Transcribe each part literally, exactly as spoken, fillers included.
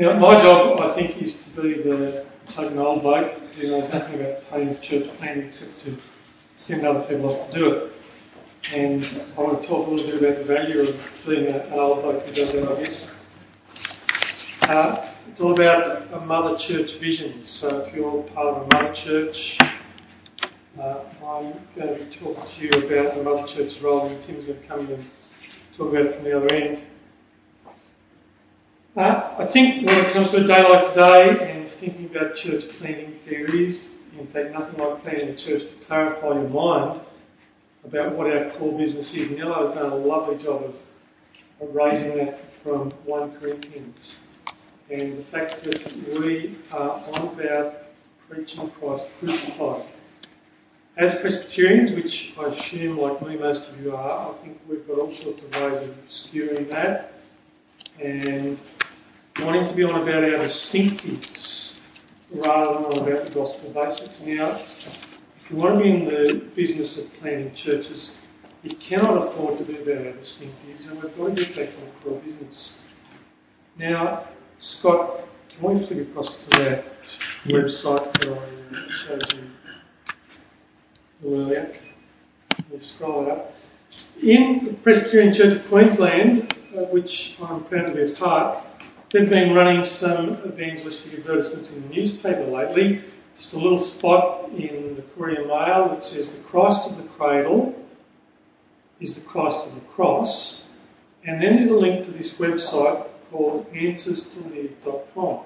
Now, my job, I think, is to be the token old bloke who knows nothing about planning church planning except to send other people off to do it. And I want to talk a little bit about the value of being an old bloke who does that, I guess. Uh, it's all about a mother church vision. So if you're part of a mother church, uh, I'm going to be talking to you about the mother church's role, and Tim's going to come in and talk about it from the other end. Uh, I think when it comes to a day like today and thinking about church planning, there is, in fact, nothing like planning a church to clarify your mind about what our core business is. Nilo has done a lovely job of, of raising that from First Corinthians. And the fact that we are on about preaching Christ crucified. As Presbyterians, which I assume, like me, most of you are, I think we've got all sorts of ways of skewing that and wanting to be on about our distinctives rather than on about the gospel basics. Now, if you want to be in the business of planning churches, you cannot afford to be about our distinctives, and we've got to get back on the core business. Now, Scott, can we flick across to that yep. website that I showed you earlier? Let's scroll it up. In the Presbyterian Church of Queensland, uh, which I'm proud to be a part, they've been running some evangelistic advertisements in the newspaper lately. Just a little spot in the Courier Mail that says the Christ of the cradle is the Christ of the cross. And then there's a link to this website called Answers To Live dot com.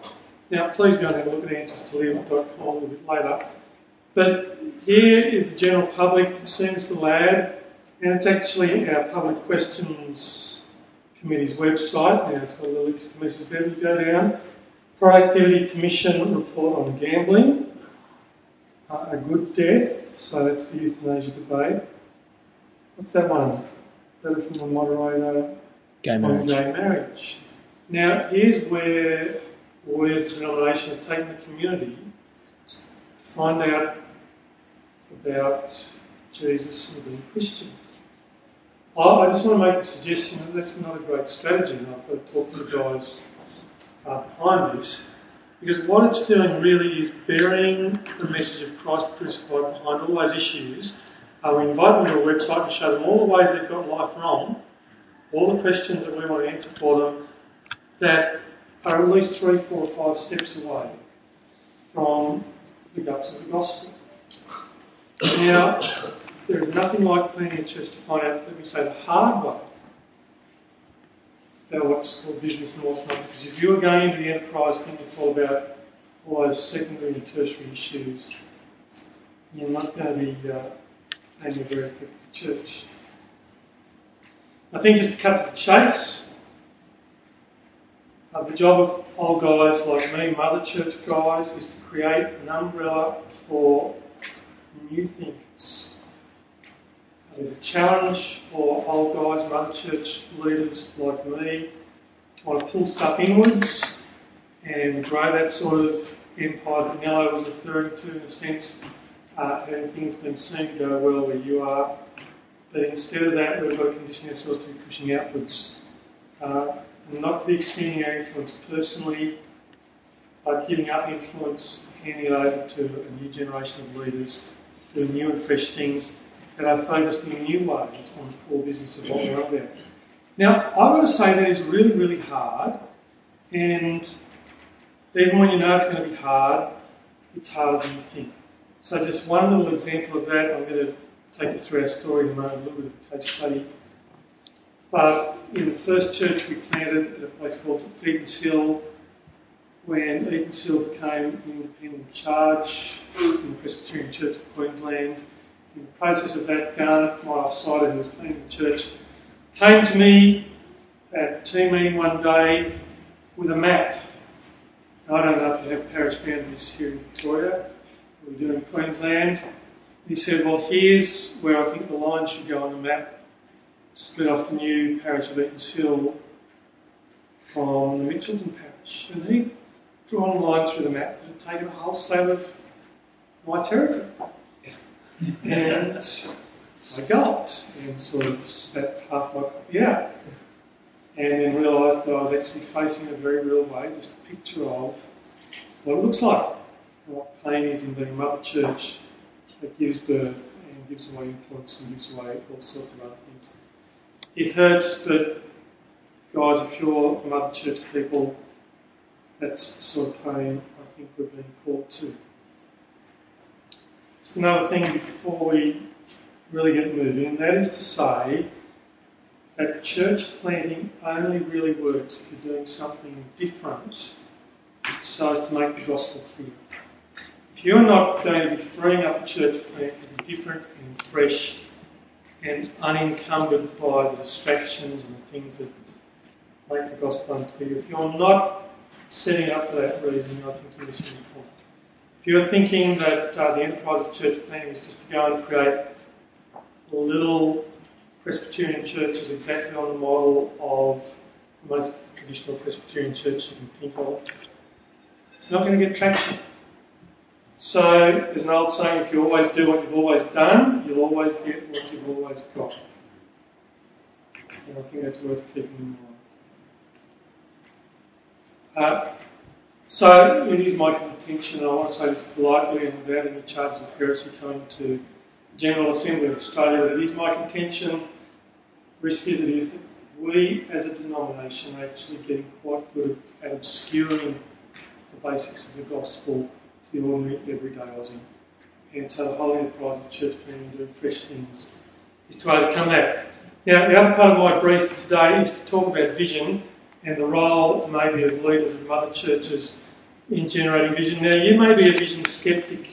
Now, please go and have a look at Answers To Live dot com a little bit later. But here is the general public, seeing this little ad, and it's actually our Public Questions Committee's website. Now, it's got a little list of messages there. We go down. Productivity Commission report on gambling. Uh, a good death. So that's the euthanasia debate. What's that one? That is from the moderator. Gay marriage. Gay marriage. Now, here's where we as a denomination have taken the community to find out about Jesus and being Christian. I just want to make a suggestion that that's not a great strategy, and I've got to talk to the guys uh, behind this, because what it's doing really is burying the message of Christ crucified behind all those issues. Uh, we invite them to a website and show them all the ways they've got life wrong, all the questions that we want to answer for them, that are at least three, four, five steps away from the guts of the gospel. Now, there is nothing like planning a church to find out, let me say, the hard way about what's called business and what's not. Because if you are going into the enterprise thing, it's all about all those secondary and tertiary issues. You're not going to be uh, planning a very effective church. I think just to cut to the chase, Uh, the job of old guys like me, mother church guys, is to create an umbrella for new thinkers. There's a challenge for old guys, mother church leaders like me, to want to pull stuff inwards and grow that sort of empire that Nilo was referring to, in a sense, uh, having things been seen to go well where you are. But instead of that, we've got to condition ourselves to be pushing outwards. Uh, And not to be extending our influence personally, but giving up influence, handing it over to a new generation of leaders, doing new and fresh things that are focused in new ways on the core business of what we're up there. Now, I've got to say that is really, really hard, and even when you know it's going to be hard, it's harder than you think. So just one little example of that, I'm going to take you through our story in a moment, a little bit of a case study. But in the first church we planted at a place called Eaton's Hill, when Eaton's Hill became an independent charge in the Presbyterian Church of Queensland. In the process of that, Garnet, my off-sider who was planning the church, came to me at a team meeting one day with a map. Now, I don't know if you have parish boundaries here in Victoria, what we do in Queensland. He said, well, here's where I think the line should go on the map. Split off the new parish of Eaton's Hill from the Mitchelton parish. And he drew a line through the map that had taken a whole state of my territory. And I gulped and sort of spat half my coffee out. and then realised that I was actually facing a very real way, just a picture of what it looks like, and what pain is in being Mother Church that gives birth and gives away influence and gives away all sorts of other things. It hurts, but guys, if you're Mother Church people, that's the sort of pain I think we're being called to. Just another thing before we really get moving, and that is to say that church planting only really works if you're doing something different so as to make the gospel clear. If you're not going to be freeing up a church plant to be different and fresh and unencumbered by the distractions and the things that make the gospel unclear, if you're not setting up for that reason, I think you're missing the point. If you're thinking that uh, the enterprise of church planting is just to go and create little Presbyterian churches exactly on the model of the most traditional Presbyterian church you can think of, it's not going to get traction. So there's an old saying, if you always do what you've always done, you'll always get what you've always got. And I think that's worth keeping in mind. Uh, so it is my contention, and I want to say this politely and without any charges of heresy coming to General Assembly of Australia, that it is my contention, risk is it is, that we as a denomination are actually getting quite good at obscuring the basics of the gospel to the ordinary everyday Aussie. And so the whole enterprise of church planting and doing fresh things is to overcome that. Now, the other part of my brief today is to talk about vision and the role maybe of leaders of mother churches in generating vision. Now, you may be a vision sceptic.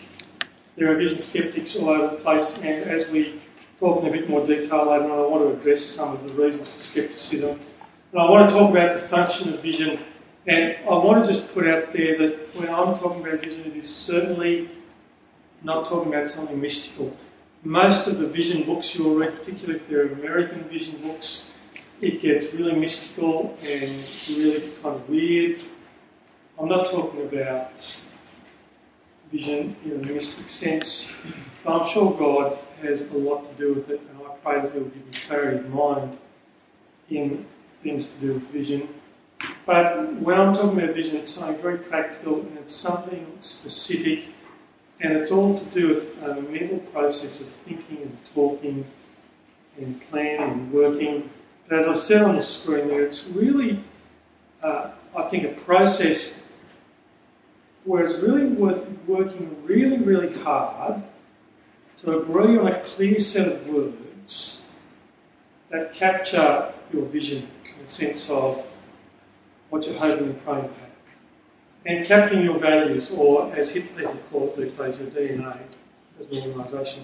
There are vision sceptics all over the place, and as we talk in a bit more detail later on, I want to address some of the reasons for scepticism. And I want to talk about the function of vision, and I want to just put out there that when I'm talking about vision, it is certainly not talking about something mystical. Most of the vision books you'll read, particularly if they're American vision books, it gets really mystical and really kind of weird. I'm not talking about vision in a mystic sense, but I'm sure God has a lot to do with it, and I pray that He'll give me clarity of mind in things to do with vision. But when I'm talking about vision, it's something very practical, and it's something specific, and it's all to do with a mental process of thinking and talking and planning and working. But as I've said on the screen there, it's really, uh, I think, a process where it's really worth working really, really hard to agree on a clear set of words that capture your vision in the sense of what you're hoping and praying about. And capturing your values, or as hip people call it these days, your D N A as an organisation.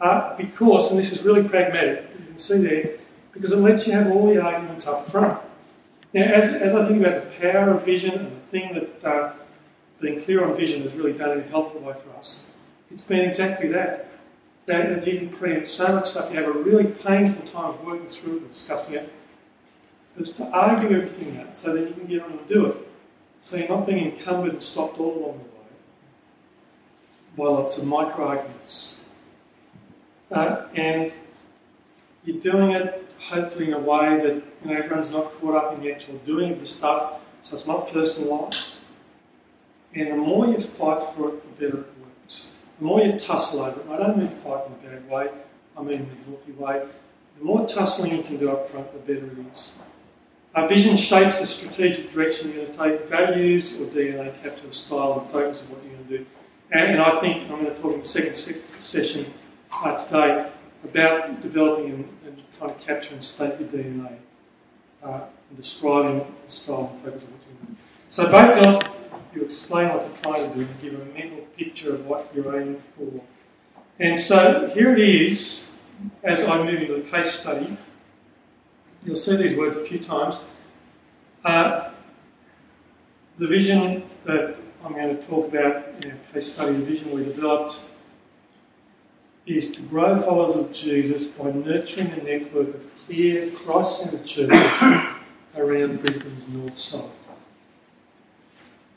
Uh, because, and this is really pragmatic, you can see there, because it lets you have all the arguments up front. Now, as, as I think about the power of vision and the thing that uh, being clear on vision has really done in a helpful way for us. It's been exactly that. That you can preempt so much stuff, you have a really painful time working through it and discussing it. It's to argue everything out so that you can get on and do it. So you're not being encumbered and stopped all along the way by lots of micro-arguments. Uh, and you're doing it, hopefully, in a way that you know, everyone's not caught up in the actual doing of the stuff, so it's not personalised. And the more you fight for it, the better it works. The more you tussle over it, I don't mean fight in a bad way, I mean in a healthy way. The more tussling you can do up front, the better it is. Our vision shapes the strategic direction you're going to take. Values or D N A capture the style and focus of what you're going to do. And, and I think, I'm going to talk in the second se- session uh, today about developing and, and trying to capture and state your D N A uh, and describing the style and focus of what you're going to do. So both of you explain what you're trying to do and give a mental picture of what you're aiming for. And so here it is, as I move into the case study, you'll see these words a few times. Uh, the vision that I'm going to talk about in our case study, the vision we developed, is to grow followers of Jesus by nurturing a network of clear Christ-centered churches around Brisbane's north side.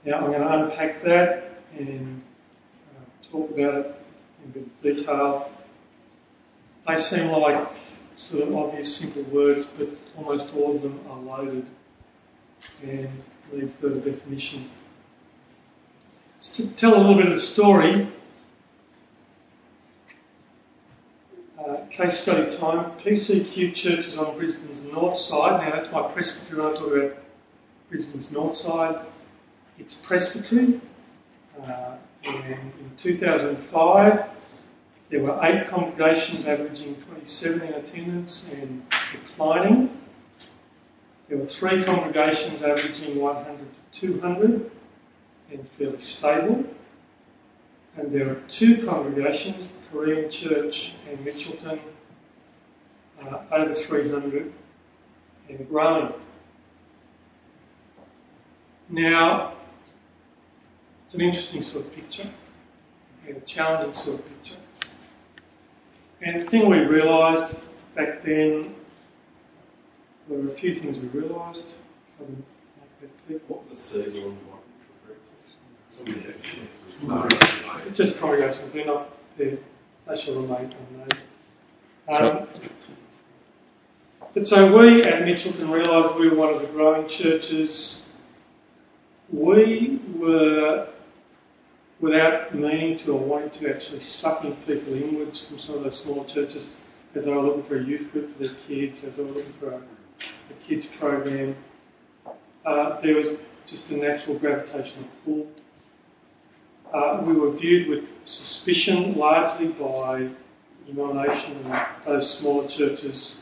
Now, I'm going to unpack that and uh, talk about it in a bit of detail. They seem like sort of obvious, simple words, but almost all of them are loaded and need further definition. Just to tell a little bit of the story, uh, case study time. P C Q Church is on Brisbane's north side. Now, that's my presbytery when I talk about Brisbane's north side. It's presbytery. Uh, and in two thousand five, there were eight congregations averaging twenty-seven in attendance and declining. There were three congregations averaging one hundred to two hundred and fairly stable. And there are two congregations, the Korean Church and Mitchelton, uh, over three hundred and growing. Now, it's an interesting sort of picture and a challenging sort of picture. And the thing we realised back then, there were a few things we realised. What was the season? It's just congregations, they're not there. They shall remain unknown. Um, but so we at Mitchelton realised we were one of the growing churches. We were, without meaning to or wanting to, actually sucking people inwards from some of those small churches as they were looking for a youth group for their kids, as they were looking for a, a kids program. Uh, there was just a natural gravitational pull. Uh, we were viewed with suspicion largely by denomination and those smaller churches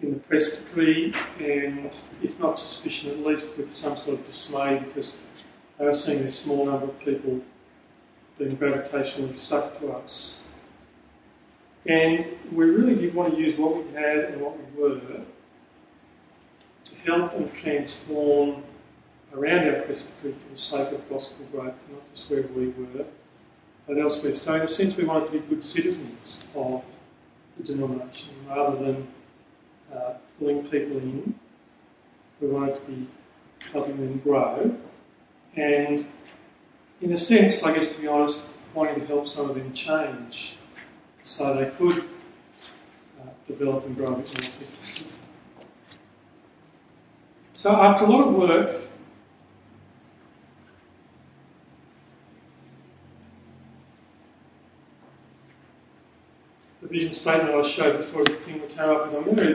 in the presbytery, and if not suspicion, at least with some sort of dismay, because they were seeing a small number of people being gravitationally sucked to us. And we really did want to use what we had and what we were to help and transform around our presbytery for the sake of gospel growth, not just where we were, but elsewhere. So in a sense, we wanted to be good citizens of the denomination rather than Uh, pulling people in. We wanted to be helping them grow, and in a sense, I guess to be honest, wanting to help some of them change so they could uh, develop and grow a bit more quickly. So after a lot of work, vision statement I showed before is the thing we came up with. I'm going to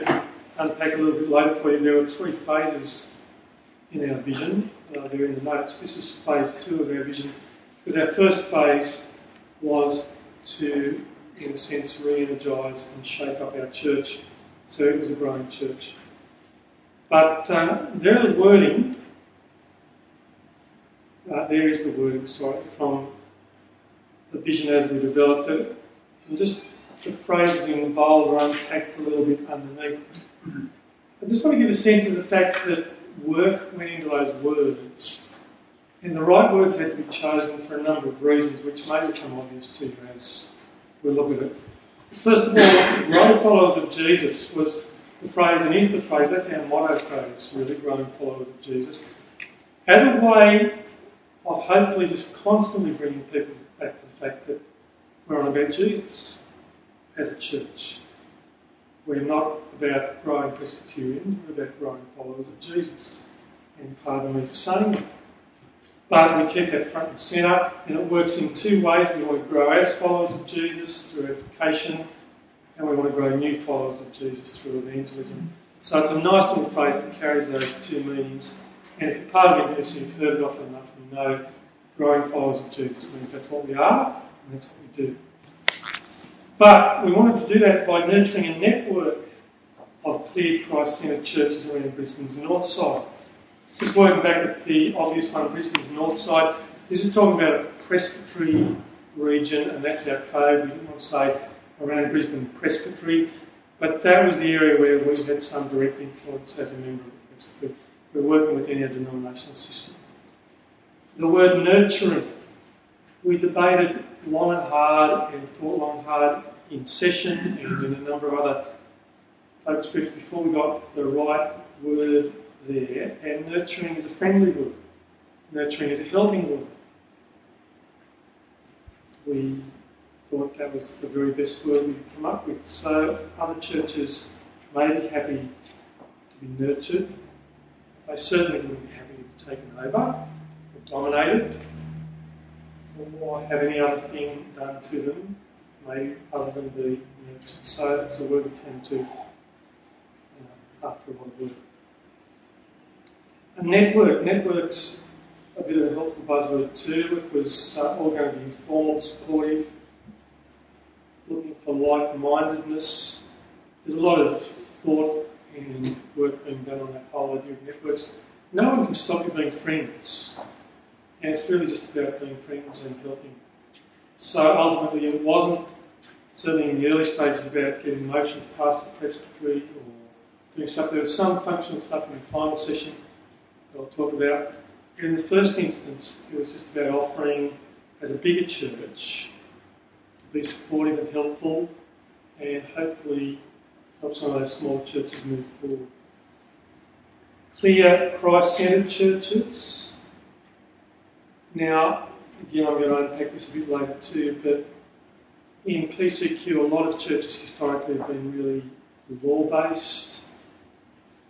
unpack a little bit later for you. There were three phases in our vision. Uh, they're in the notes. This is phase two of our vision, because our first phase was to, in a sense, re-energise and shape up our church, so it was a growing church. But uh, there is wording. Uh, there is the wording, sorry, from the vision as we developed it. And just the phrases in the bowl are unpacked a little bit underneath. I just want to give a sense of the fact that work went into those words. And the right words had to be chosen for a number of reasons, which may become obvious to you as we look at it. First of all, growing followers of Jesus was the phrase, and is the phrase, that's our motto phrase, really, growing followers of Jesus, as a way of hopefully just constantly bringing people back to the fact that we're on about Jesus. As a church, we're not about growing Presbyterians, we're about growing followers of Jesus. And pardon me for saying that. But we keep that front and centre, and it works in two ways. We want to grow as followers of Jesus through edification, and we want to grow new followers of Jesus through evangelism. So it's a nice little phrase that carries those two meanings. And if you're part of it, you've heard it often enough, you know growing followers of Jesus means that's what we are, and that's what we do. But we wanted to do that by nurturing a network of clear Christ-centred churches around Brisbane's north side. Just working back with the obvious one, Brisbane's north side, this is talking about a presbytery region, and that's our code. We didn't want to say around Brisbane presbytery, but that was the area where we had some direct influence as a member of the presbytery. We're working within our denominational system. The word nurturing, we debated long and hard and thought long and hard in session and in a number of other folks' groups before we got the right word there. And nurturing is a friendly word. Nurturing is a helping word. We thought that was the very best word we could come up with. So other churches may be happy to be nurtured. They certainly wouldn't be happy to be taken over or dominated or have any other thing done to them, maybe other than be nurtured. So it's a word we tend to, you know, after a lot of work. A network. Network's a bit of a helpful buzzword too. It was uh, all going to be informal, supportive, looking for like-mindedness. There's a lot of thought and work being done on that whole idea of networks. No one can stop you being friends. And it's really just about being friends and helping. So ultimately it wasn't, certainly in the early stages, about getting motions past the presbytery or doing stuff. There was some functional stuff in the final session that I'll talk about. In the first instance, it was just about offering, as a bigger church, to be supportive and helpful and hopefully help some of those small churches move forward. Clear Christ-centred churches. Now, again, I'm going to unpack this a bit later too, but in P C Q, a lot of churches historically have been really law-based.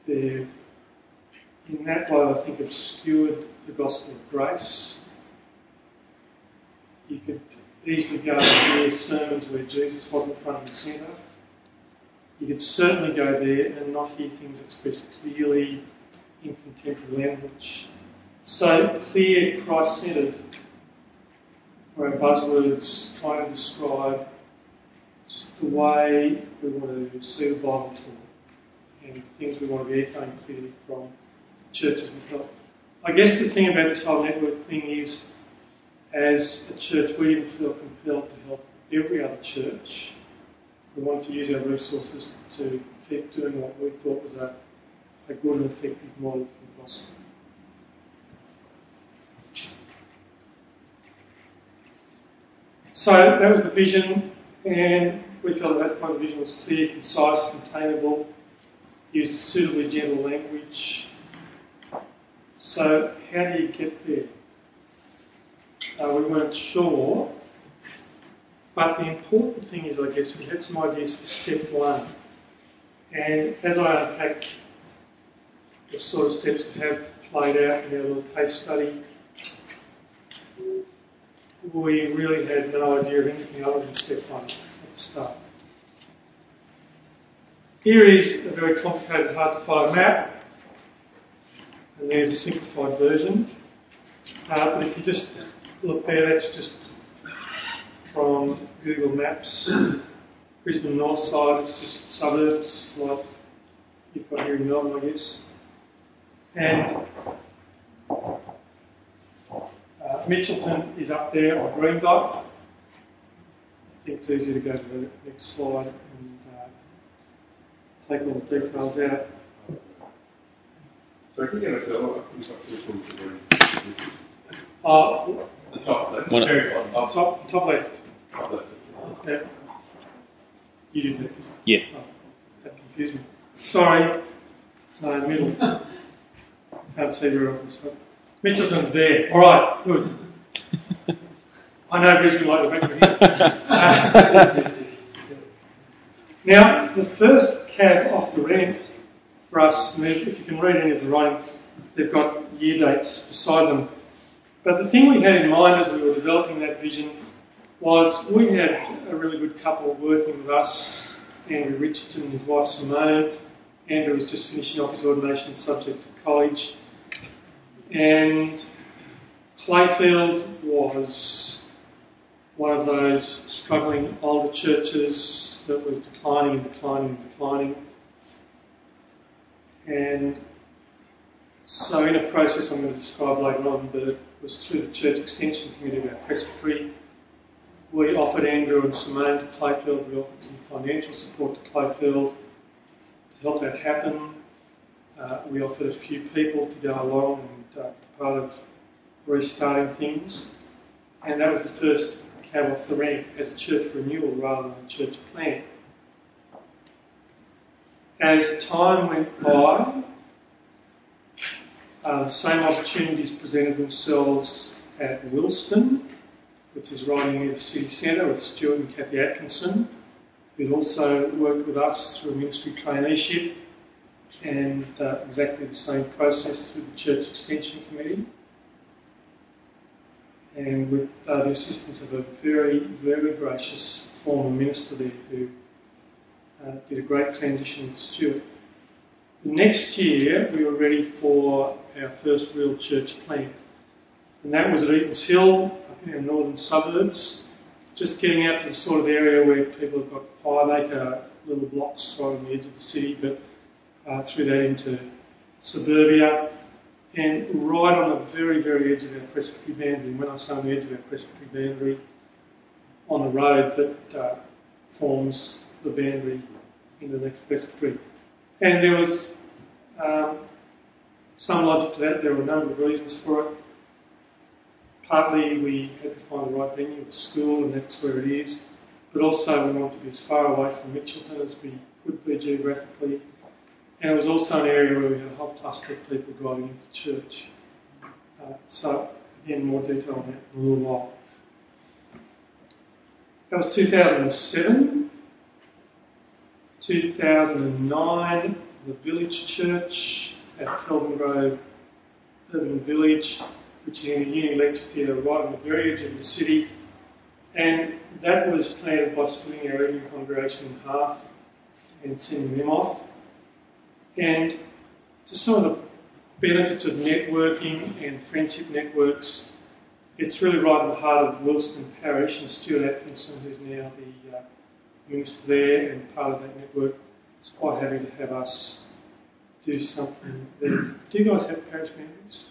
They've, in that way, I think, obscured the gospel of grace. You could easily go and hear sermons where Jesus wasn't front and centre. You could certainly go there and not hear things expressed clearly in contemporary language. So clear, Christ-centred, or our buzzwords trying to describe just the way we want to see the Bible taught and the things we want to be echoing clearly from churches we've got. I guess the thing about this whole network thing is, as a church, we even feel compelled to help every other church. We want to use our resources to keep doing what we thought was a, a good and effective model for the gospel. So that was the vision, and we felt that kind of vision was clear, concise, containable, used suitably gentle language. So how do you get there? Uh, we weren't sure, but the important thing is, I guess, we had some ideas for step one. And as I unpack the sort of steps that have played out in our little case study, we really had no idea of anything other than step one at the start. Here is a very complicated, hard-to-follow map, and there's a simplified version. Uh, but if you just look there, that's just from Google Maps. Brisbane north side, it's just suburbs, like you've got here in Melbourne, I guess. And uh, Mitchelton is up there on green dot. I think it's easier to go to the next slide and uh, take all the details out. So can we get a fellow up? Uh, the top left. What? Very bottom. Oh. Top, top left. Top left. Yeah. You did that. Yeah. Oh, that confused me. Sorry. No, middle. Can't see very often. So. Mitchelton's there. All right. Good. I know Brisbane like the back of here. uh, now, the first cab off the ramp for us, and if you can read any of the writings, they've got year dates beside them. But the thing we had in mind as we were developing that vision was we had a really good couple working with us, Andrew Richardson and his wife Simone. Andrew was just finishing off his ordination subject for college. And Clayfield was one of those struggling older churches that was declining and declining and declining. And so in a process I'm going to describe later on, but it was through the Church Extension Committee of our Presbytery. We offered Andrew and Simone to Clayfield. We offered some financial support to Clayfield to help that happen. Uh, we offered a few people to go along and uh, part of restarting things. And that was the first cab off the rank as a church renewal rather than a church plan. As time went by, uh, the same opportunities presented themselves at Wilston, which is right near the city centre with Stuart and Kathy Atkinson, who also worked with us through ministry traineeship and uh, exactly the same process through the Church Extension Committee, and with uh, the assistance of a very, very gracious former minister there who uh, did a great transition with Stuart. The next year we were ready for our first real church plant, and that was at Eaton's Hill, up in our northern suburbs, just getting out to the sort of area where people have got five-acre little blocks right on the edge of the city, but uh, through that into suburbia, and right on the very, very edge of our presbytery boundary. When I say on the edge of our presbytery boundary, on the road that uh, forms the boundary into the next presbytery. And there was um, some logic to that. There were a number of reasons for it. Partly we had to find the right venue at school, and that's where it is, but also we wanted to be as far away from Mitchelton as we could be geographically, and it was also an area where we had a whole cluster of people driving into church. Uh, so again, more detail on that in a little while. That was two thousand seven. two thousand nine, the village church at Kelvin Grove Urban Village, which is in the uni lecture theatre right on the very edge of the city, and that was planned by splitting our evening congregation in half and sending them off. And to some of the benefits of networking and friendship networks, it's really right in the heart of Wilston Parish, and Stuart Atkinson, who's now the uh, minister there and part of that network, is quite happy to have us do something there. Do you guys have parish meetings?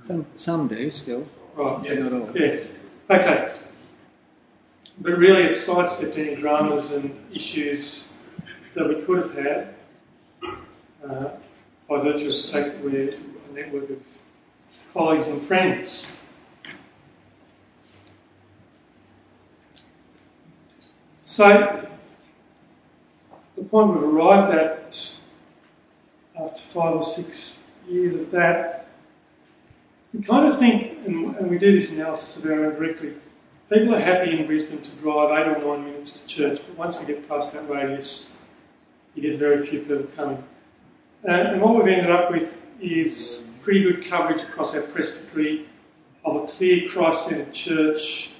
Some some do still. Right, yes. Not all. Yes. Okay. But really it sidestepped any dramas and issues that we could have had uh, by virtue of the fact that we're a network of colleagues and friends. So the point we've arrived at after five or six years of that, we kind of think, and, and we do this analysis of our own directly, people are happy in Brisbane to drive eight or nine minutes to church, but once we get past that radius, you get very few people coming. Uh, and what we've ended up with is pretty good coverage across our presbytery of a clear Christ-centred church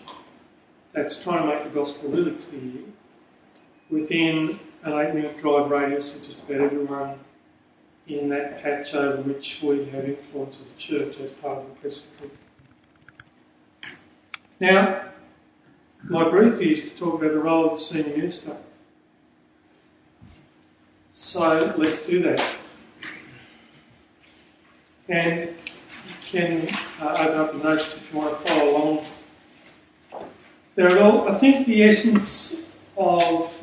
that's trying to make the gospel really clear within an eight-minute drive radius of just about everyone in that patch over which we have influence as a church as part of the presbytery. Now, my brief is to talk about the role of the senior minister. So let's do that. And you can uh, open up the notes if you want to follow along. There are all, I think the essence of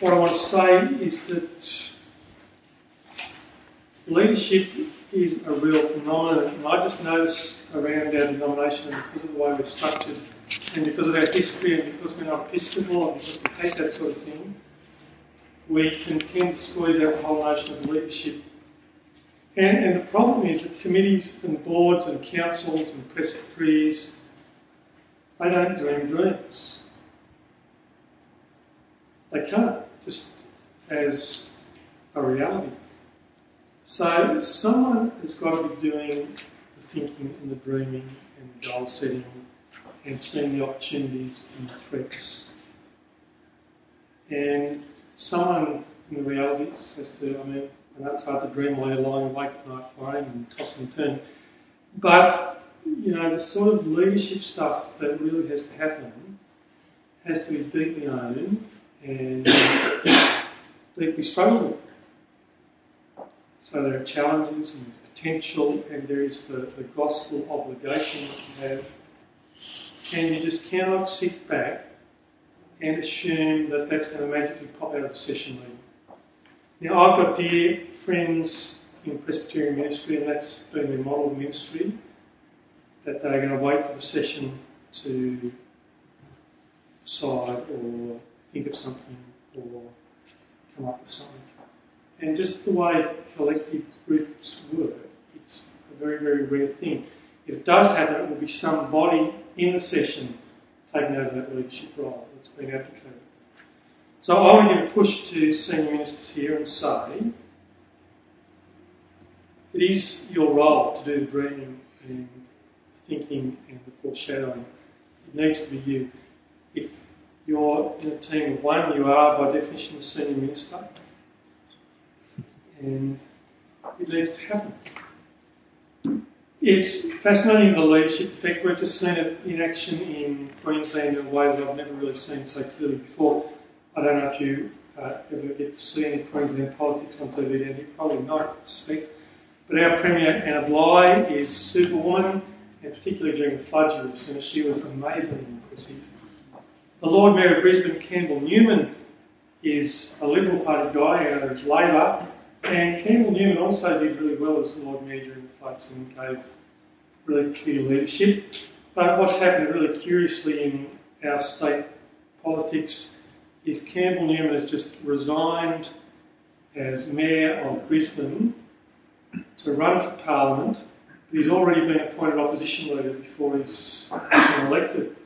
what I want to say is that leadership is a real phenomenon, and I just notice around our denomination, because of the way we're structured and because of our history and because we're not Episcopal and because we hate that sort of thing, we can tend to squeeze out the whole notion of leadership. And, and the problem is that committees and boards and councils and presbyteries, they don't dream dreams. They can't, just as a reality. So someone has got to be doing the thinking and the dreaming and the goal setting and seeing the opportunities and the threats. And someone in the realities has to, I mean, and that's hard to dream while you're lying awake at night worrying and tossing and turning. But, you know, the sort of leadership stuff that really has to happen has to be deeply owned and deeply struggled with. So there are challenges and there's potential, and there is the, the gospel obligation that you have. And you just cannot sit back and assume that that's going to magically pop out of a session meeting. Now, I've got dear friends in Presbyterian ministry, and that's been their model of ministry, that they're going to wait for the session to decide or think of something or come up with something. And just the way collective groups work, it's a very, very rare thing. If it does happen, it will be somebody in the session taken over that leadership role that's been advocated. So I want to give a push to senior ministers here and say it is your role to do the dreaming and thinking and the foreshadowing. It needs to be you. If you're in a team of one, you are by definition the senior minister, and it needs to happen. It's fascinating, the leadership effect. We've just seen it in action in Queensland in a way that I've never really seen so clearly before. I don't know if you uh, ever get to see any Queensland politics on T V, and you probably not, I suspect. But our Premier, Anna Bligh, is superwoman, and particularly during the floods of the summer, she was amazingly impressive. The Lord Mayor of Brisbane, Campbell Newman, is a Liberal Party guy, and there's Labor. And Campbell Newman also did really well as the Lord Mayor during the floods and gave really clear leadership. But what's happened really curiously in our state politics is Campbell Newman has just resigned as Mayor of Brisbane to run for Parliament. He's already been appointed opposition leader before he's been elected.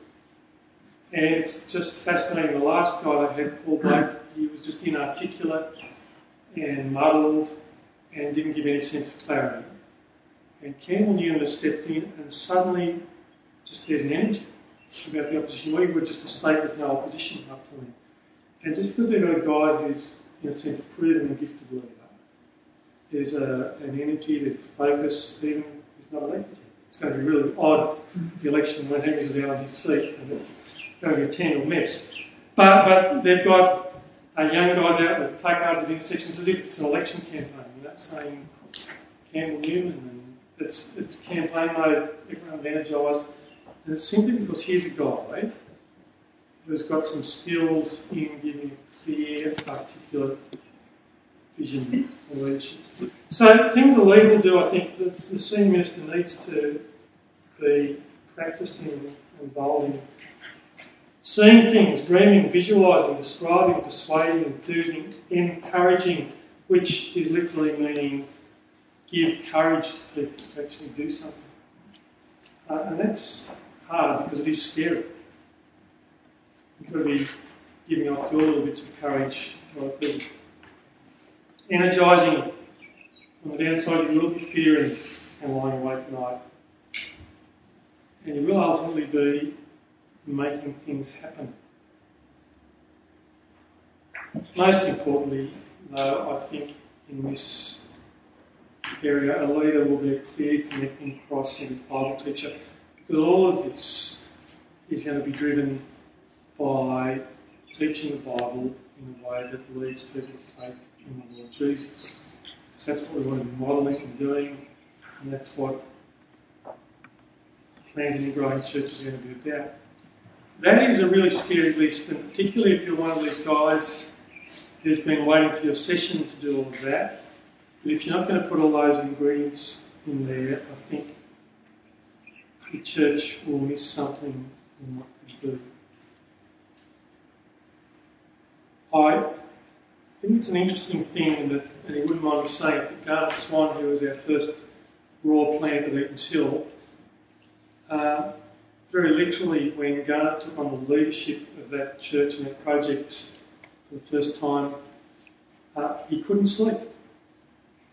And it's just fascinating. The last guy they had, Paul Black, he was just inarticulate and muddled and didn't give any sense of clarity. And Campbell Newman has stepped in and suddenly just has an energy about the opposition. We were just a state with no opposition up to then. And just because they've got a guy who's, in a sense, proven a gifted leader, there's a, an energy, there's a focus, even if he's not elected. It's going to be really odd, the election, when Haggis is out on his seat, and it's going to be a tangled mess. But, but they've got Uh, young guys out with placards at intersections as if it's an election campaign, you know, saying Campbell Newman, and it's, it's campaign mode, everyone's energised. And it's simply because here's a guy who's got some skills in giving a clear, articulate vision for leadership. So things a leader will do, I think, that the senior minister needs to be practised and involved in. Seeing things, dreaming, visualising, describing, persuading, enthusing, encouraging, which is literally meaning give courage to people to actually do something. Uh, and that's hard because it is scary. You've got to be giving up your little bits of courage to other people. Energising. On the downside, you will be fearing and lying awake at night. And you will ultimately be making things happen. Most importantly, though, I think in this area, a leader will be a clear connecting cross and Bible teacher, because all of this is going to be driven by teaching the Bible in a way that leads people to faith in the Lord Jesus. So that's what we want to be modelling and doing, and that's what planting and growing church is going to be about. That is a really scary list, and particularly if you're one of these guys who's been waiting for your session to do all of that. But if you're not going to put all those ingredients in there, I think the church will miss something in what we do. I think it's an interesting thing that, and he wouldn't mind me saying it, but Garnet Swan, who was our first raw plant at Eaton's Hill, uh, very literally, when Garnet took on the leadership of that church and that project for the first time, uh, he couldn't sleep.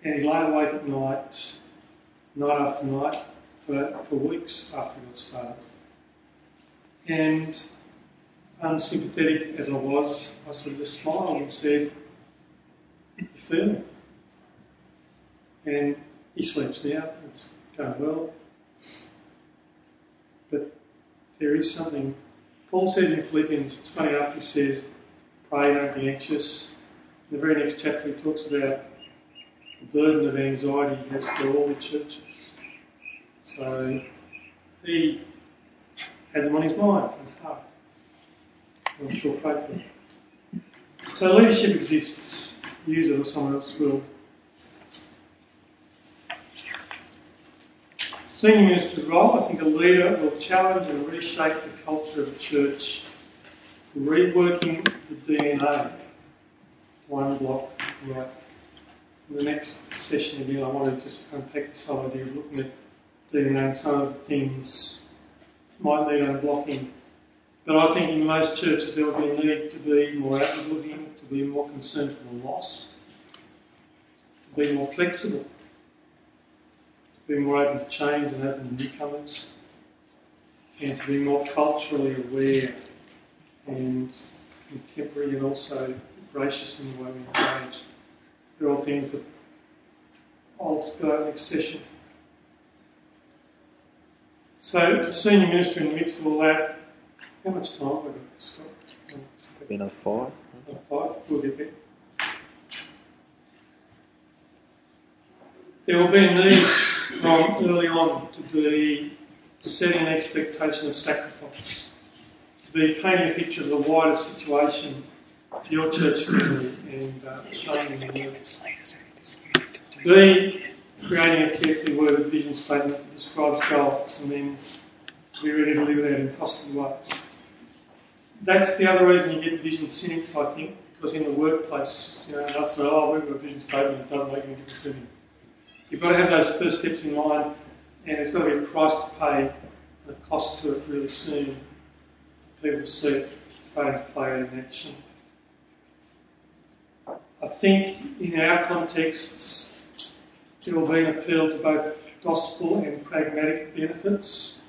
And he lay awake at night, night after night, for, for weeks after he got started. And unsympathetic as I was, I sort of just smiled and said, "You feel me?" And he sleeps now, it's going well. But there is something. Paul says in Philippians, it's funny after he says, pray, don't be anxious. In the very next chapter he talks about the burden of anxiety he has for all the churches. So he had them on his mind and heart. I'm sure prayed for them. So leadership exists. Use it or someone else will. Senior minister's role, I think a leader will challenge and reshape the culture of the church, reworking the D N A one block right. In the next session again, I want to just unpack this whole idea of looking at D N A and some of the things might need unblocking But I think in most churches there will be a need to be more outward-looking, to be more concerned for the lost, to be more flexible, to be more open to change and open to newcomers, and to be more culturally aware and contemporary and also gracious in the way we engage. They're all things that I'll spell out next session. So, senior minister in the midst of all that, how much time have we got, Scott? It's been another five. Another five, we'll get there. There will be a need from early on to be setting an expectation of sacrifice, to be painting a picture of the wider situation for your church family and uh, showing them the world. To be creating a carefully worded vision statement that describes goals and then be ready to live that in costly ways. That's the other reason you get vision cynics, I think, because in the workplace, you know, they'll say, oh, we've got a vision statement that doesn't make any difference to me. You've got to have those first steps in mind, and there's got to be a price to pay and a cost to it really soon. People see it starting to play out in action. I think in our contexts, there will be an appeal to both gospel and pragmatic benefits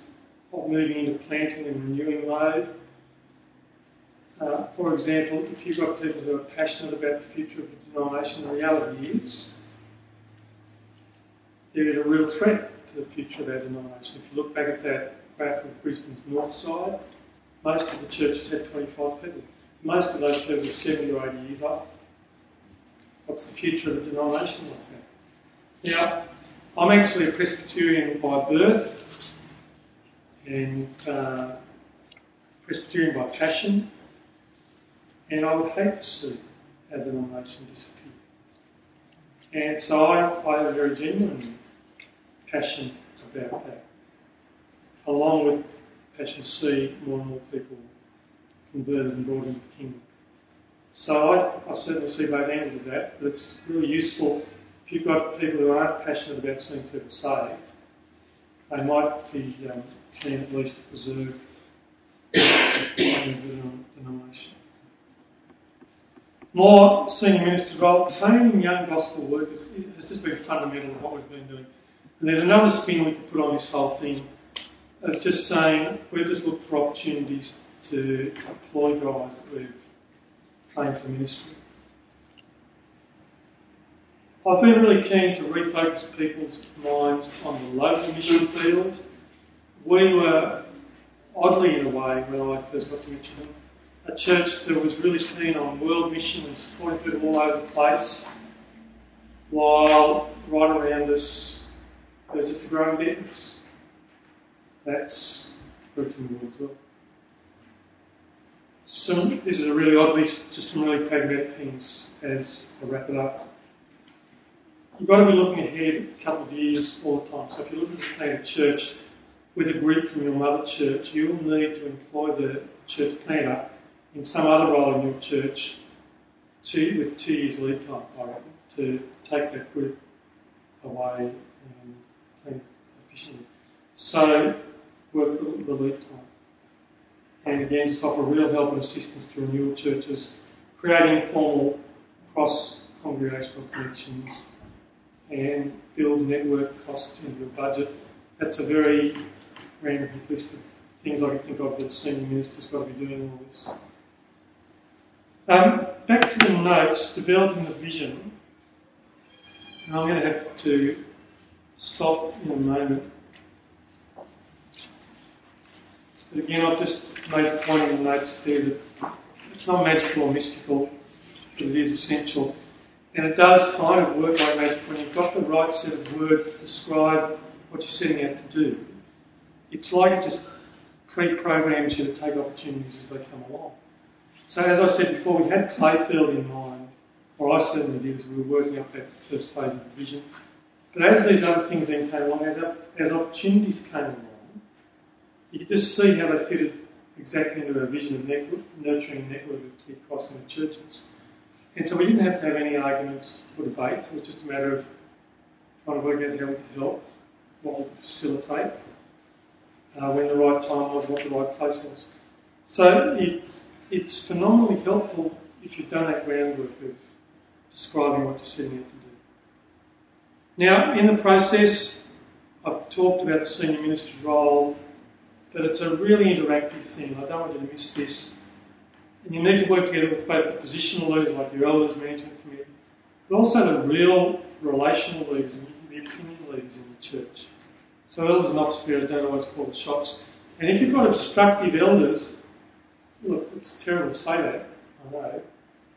of moving into planting and renewing mode. Uh, for example, if you've got people who are passionate about the future of the denomination, the reality is there is a real threat to the future of our denomination. If you look back at that graph of Brisbane's north side, most of the churches had twenty-five people. Most of those people are seventy or eighty years old. What's the future of a denomination like that? Now, I'm actually a Presbyterian by birth, and uh, Presbyterian by passion, and I would hate to see our denomination disappear. And so I, I have a very genuine passion about that, along with passion to see more and more people converted and brought into the kingdom. So I, I certainly see both ends of that, but it's really useful if you've got people who aren't passionate about seeing people saved. They might be um, keen at least to preserve the denomination. More senior minister role. Training young gospel workers has just been fundamental to what we've been doing. And there's another spin we can put on this whole thing of just saying we've just looked for opportunities to employ guys that we've trained for ministry. I've been really keen to refocus people's minds on the local mission field. We were, oddly in a way, when I first got to Mitchelton, a church that was really keen on world mission and supporting people all over the place, while right around us there's just a growing business. That's Britain as well. So this is a really oddly, just some really pragmatic things as I wrap it up. You've got to be looking ahead a couple of years all the time. So if you're looking to plant a church with a group from your mother church, you'll need to employ the church planner in some other role in your church to, with two years lead time, I reckon, to take that group away and plant efficiently. So work the, the lead time. And again, just offer real help and assistance to renewal churches, creating formal cross-congregational connections, and build network costs into your budget. That's a very random list of things I can think of that a senior minister's got to be doing all this. Um, back to the notes, developing the vision. And I'm going to have to stop in a moment. But again, I've just made a point in the notes there that it's not magical or mystical, but it is essential. And it does kind of work like magic when you've got the right set of words to describe what you're setting out to do. It's like it just pre-programs you to take opportunities as they come along. So as I said before, we had Clayfield in mind, or I certainly did as we were working up that first phase of the vision. But as these other things then came along, as, as opportunities came along, you could just see how they fitted exactly into our vision of network, nurturing a network of key crossing the churches. And so we didn't have to have any arguments or debates. It was just a matter of trying to work out how we could help, what we could facilitate, uh, when the right time was, what the right place was. So it's, it's phenomenally helpful if you've done that groundwork of describing what you're setting out to do. Now, in the process, I've talked about the senior minister's role, but it's a really interactive thing. I don't want you to miss this. And you need to work together with both the positional leaders, like your elders management committee, but also the real relational leaders and the opinion leaders in the church. So elders and office bearers don't always call the shots. And if you've got obstructive elders, look, it's terrible to say that, I know,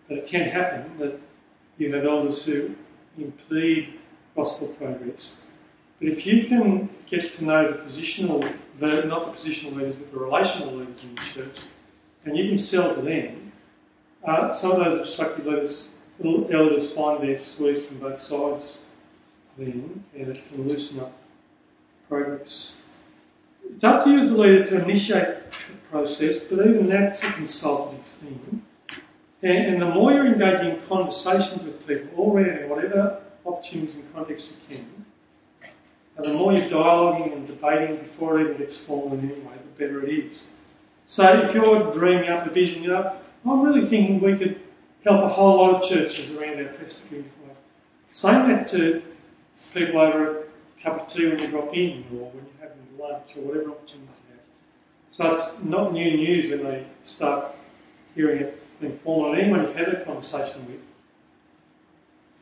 but it can happen that you have elders who impede gospel progress. But if you can get to know the positional, the, not the positional leaders, but the relational leaders in the church, and you can sell to them, uh, some of those obstructive leaders, elders find their squeeze from both sides then, and it can loosen up progress. It's up to you as the leader to initiate the process, but even that's a consultative thing. And, and the more you're engaging in conversations with people all around in whatever opportunities and contexts you can, and the more you're dialoguing and debating before it even gets formal in any way, the better it is. So if you're dreaming up a vision, you know, I'm really thinking we could help a whole lot of churches around our Presbyterian faith. Saying that to people over a cup of tea when you drop in or when you're having lunch or whatever opportunity you have. So it's not new news when they start hearing it being formal. And anyone you've had a conversation with,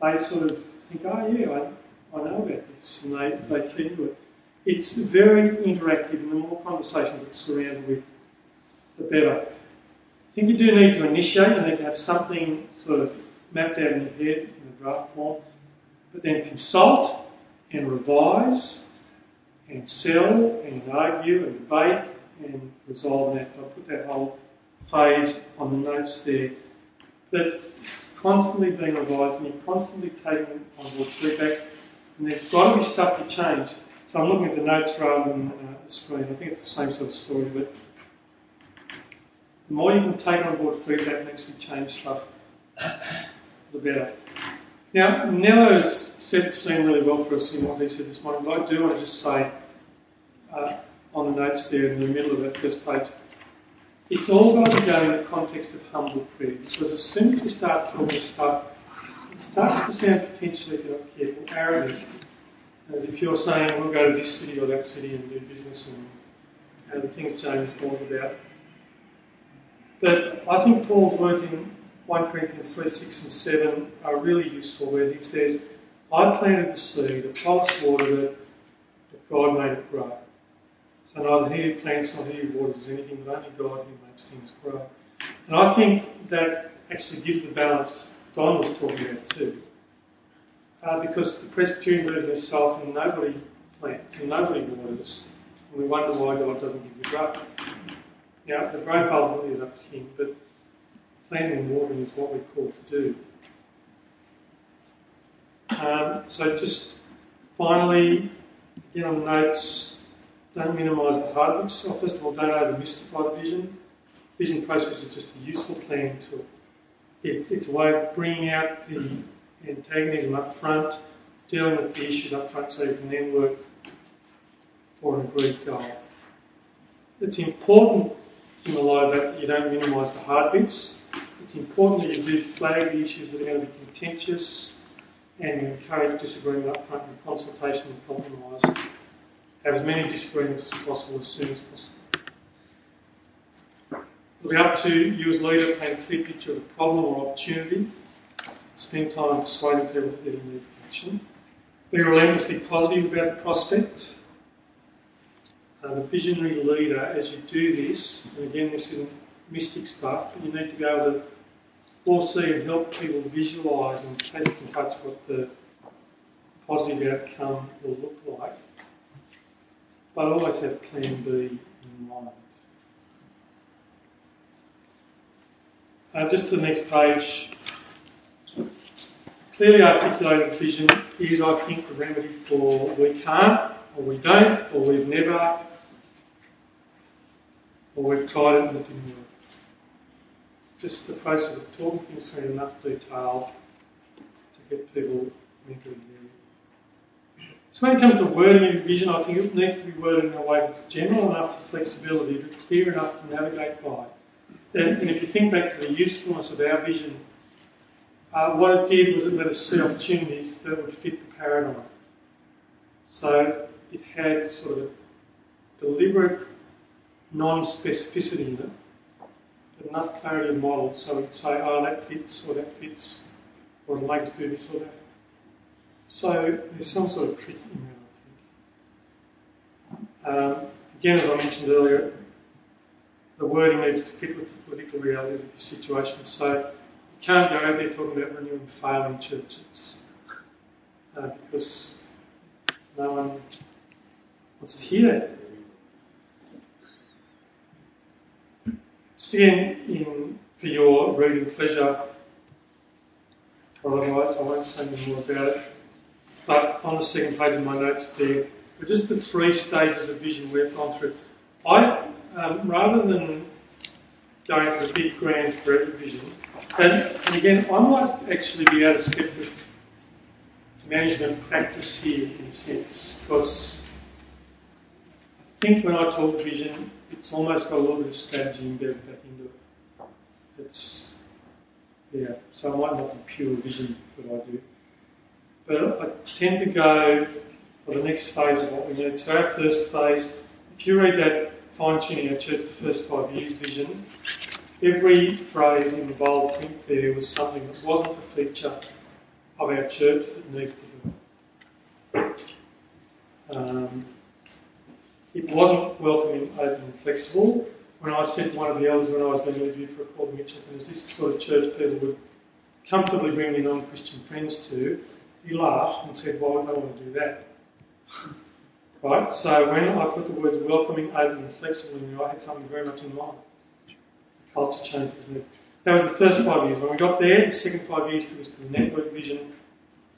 they sort of think, oh yeah, I, I know about this, and they, they keep to it. It's very interactive, and the more conversations it's surrounded with, the better. I think you do need to initiate, you need to have something sort of mapped out in your head in a draft form, but then consult and revise and sell and argue and debate and resolve that. I'll put that whole phase on the notes there. But it's constantly being revised and you're constantly taking on board feedback, and there's got to be stuff you change. So I'm looking at the notes rather than uh, the screen. I think it's the same sort of story, but the more you can take on board feedback and actually change stuff, the better. Now, Nello has set the scene really well for us in what he said this morning, but I do want to just say uh, on the notes there in the middle of that first page, it's all got to go in the context of humble prayer, because as soon as you start talking stuff, it starts to sound potentially, if you're not careful, arrogant, as if you're saying, we'll go to this city or that city and do business and you know, the things James Paul's about. But I think Paul's words in First Corinthians three, six and seven are really useful, where he says, I planted the seed, Apollos watered it, but God made it grow. So neither he who plants nor he who waters is anything, but only God who makes things grow. And I think that actually gives the balance Don was talking about too. Uh, because the Presbyterian movement is self and nobody plants and nobody waters, and we wonder why God doesn't give the growth. Now, the growth ultimately is up to him, but planting and watering is what we're called to do. Um, so just finally, again on the notes, don't minimise the heart of it. So first of all, don't over-mystify the vision. The vision process is just a useful planning tool. It, it's a way of bringing out the antagonism up front, dealing with the issues up front so you can then work for an agreed goal. It's important in the light of that, that you don't minimise the hard bits. It's important that you do flag the issues that are going to be contentious and encourage disagreement up front and consultation and compromise. Have as many disagreements as possible as soon as possible. It'll be up to you as leader to paint a clear picture of the problem or opportunity. Spend time persuading people that they need action. Be relentlessly positive about the prospect. Uh, the visionary leader, as you do this, and again this isn't mystic stuff, but you need to be able to foresee and help people visualise and take in touch what the positive outcome will look like, but always have plan B in mind. Uh, just to the next page, clearly articulated vision is, I think, the remedy for we can't, or we don't, or we've never, or we've tried it and it didn't work. It's just the process of talking things through in enough detail to get people mentally there. So when it comes to wording and vision, I think it needs to be worded in a way that's general enough for flexibility, but clear enough to navigate by. And if you think back to the usefulness of our vision, uh, what it did was it let us see opportunities that would fit the paradigm. So it had sort of deliberate non-specificity in it, but enough clarity of model so we could say, oh, that fits, or that fits, or it'll make us do this or that. So there's some sort of trick in there, I think. Um, again, as I mentioned earlier, the wording needs to fit with the political realities of the situation. So you can't go out there talking about renewing failing churches uh, because no one wants to hear that. Just again, in, for your reading pleasure, otherwise I won't say any more about it. But on the second page of my notes there are just the three stages of vision we've gone through. I Um, rather than going for the big grand for every vision, and, and again, I might actually be out of step with management practice here in a sense, because I think when I talk vision, it's almost got a little bit of strategy embedded back into it. It's, yeah, so I might not be pure vision that I do. But I tend to go for the next phase of what we need. So our first phase, if you read that, fine-tuning our church the first five years vision, every phrase in the bold print there was something that wasn't a feature of our church that needed to be. Um, it wasn't welcoming, open and flexible. When I said to one of the elders when I was being interviewed for a call to Mitchelton, is this the sort of church people would comfortably bring their non-Christian friends to? He laughed and said, why would they want to do that? Right, so when I put the words welcoming, open and flexible in there, I had something very much in mind. The culture changed with me. That was the first five years. When we got there, the second five years took us to the network vision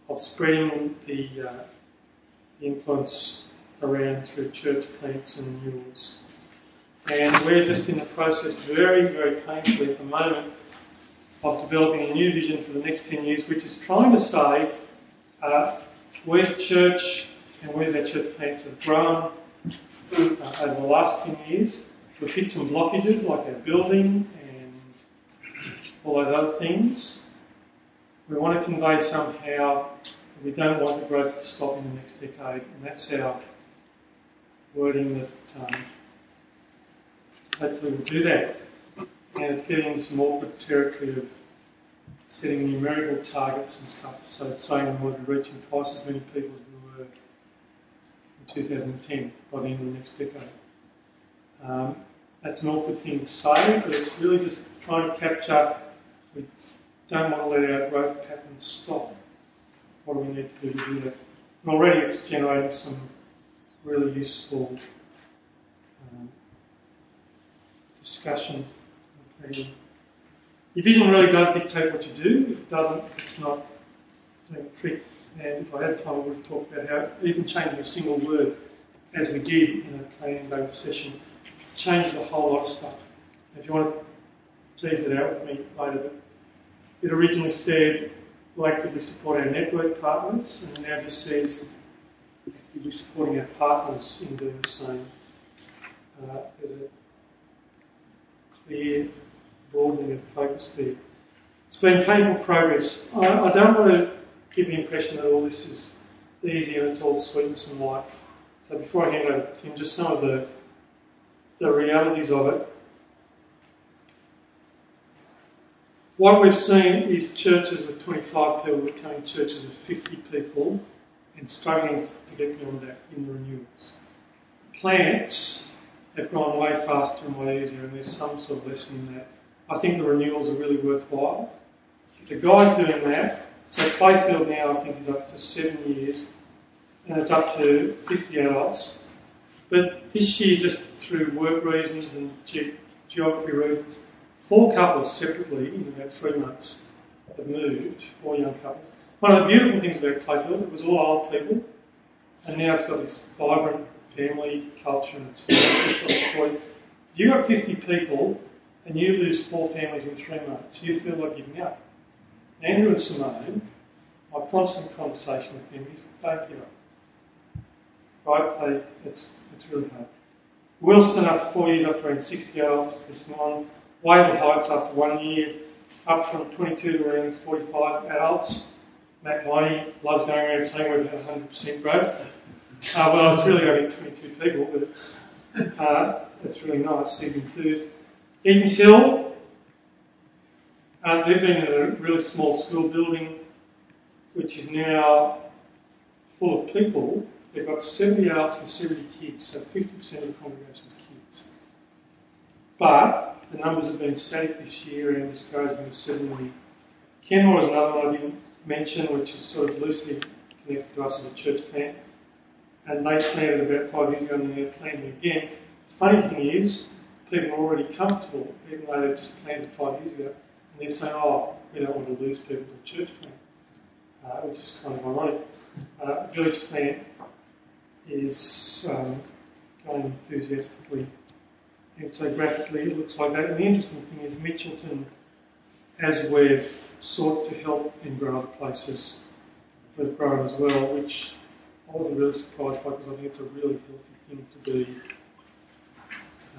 of spreading the, uh, the influence around through church plants and renewals. And we're just in the process, very, very painfully at the moment, of developing a new vision for the next ten years, which is trying to say, uh, where's church... and where's our church plants have grown uh, over the last ten years. We've hit some blockages like our building and all those other things. We want to convey somehow that we don't want the growth to stop in the next decade, and that's our wording that um, hopefully we'll do that. And it's getting into some awkward territory of setting numerical targets and stuff, so it's saying we want to be reaching twice as many people as two thousand ten, by the end of the next decade. Um, that's an awkward thing to say, but it's really just trying to capture, we don't want to let our growth patterns stop. What do we need to do to do that? And already it's generating some really useful um, discussion. Okay. Your vision really does dictate what you do. If it doesn't, it's not a trick. And if I had time, I would have talked about how even changing a single word, as we did in a planning over session, changes a whole lot of stuff. If you want to tease it out with me later, but it originally said, we'll actively support our network partners, and now just says, actively supporting our partners in doing the same. Uh, there's a clear broadening of focus there. It's been painful progress. I, I don't want to give the impression that all this is easy and it's all sweetness and light. So before I hand over to Tim, just some of the the realities of it. What we've seen is churches with twenty-five people becoming churches of fifty people and struggling to get beyond that in the renewals. Plants have gone way faster and way easier, and there's some sort of lesson in that. I think the renewals are really worthwhile. The guy doing that, so Clayfield now I think is up to seven years and it's up to fifty adults. But this year, just through work reasons and ge- geography reasons, four couples separately in about three months have moved, four young couples. One of the beautiful things about Clayfield, it was all old people and now it's got this vibrant family culture and it's supporting. You have fifty people and you lose four families in three months. You feel like giving up. Andrew and Simone, my constant conversation with them is don't give up. Right? They, it's, it's really hard. Wilston, after four years, up to around sixty adults, this one. Wavell Heights after one year, up from twenty-two to around forty-five adults. Matt Winey loves going around saying we've had one hundred percent growth. Uh, well, it's really only twenty-two people, but it's, uh, it's really nice. He's enthused. Eaton's Hill, um, they've been in a really small school building, which is now full of people. They've got seventy adults and seventy kids, so fifty percent of the congregation's kids. But the numbers have been static this year and just goes with seventy. Kenmore is another one I didn't mention, which is sort of loosely connected to us as a church plant. And they planted about five years ago and they're planting again. The funny thing is, people are already comfortable, even though they've just planted five years ago, and they're saying, oh, we don't want to lose people to the church plant, uh, which is kind of ironic. Uh, village plant is um, going enthusiastically, and so graphically it looks like that. And the interesting thing is Mitchelton, as we've sought to help and grow other places, we've grown as well, which I wasn't really surprised by because I think it's a really healthy thing to be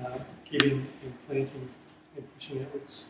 uh, giving and planting and pushing outwards.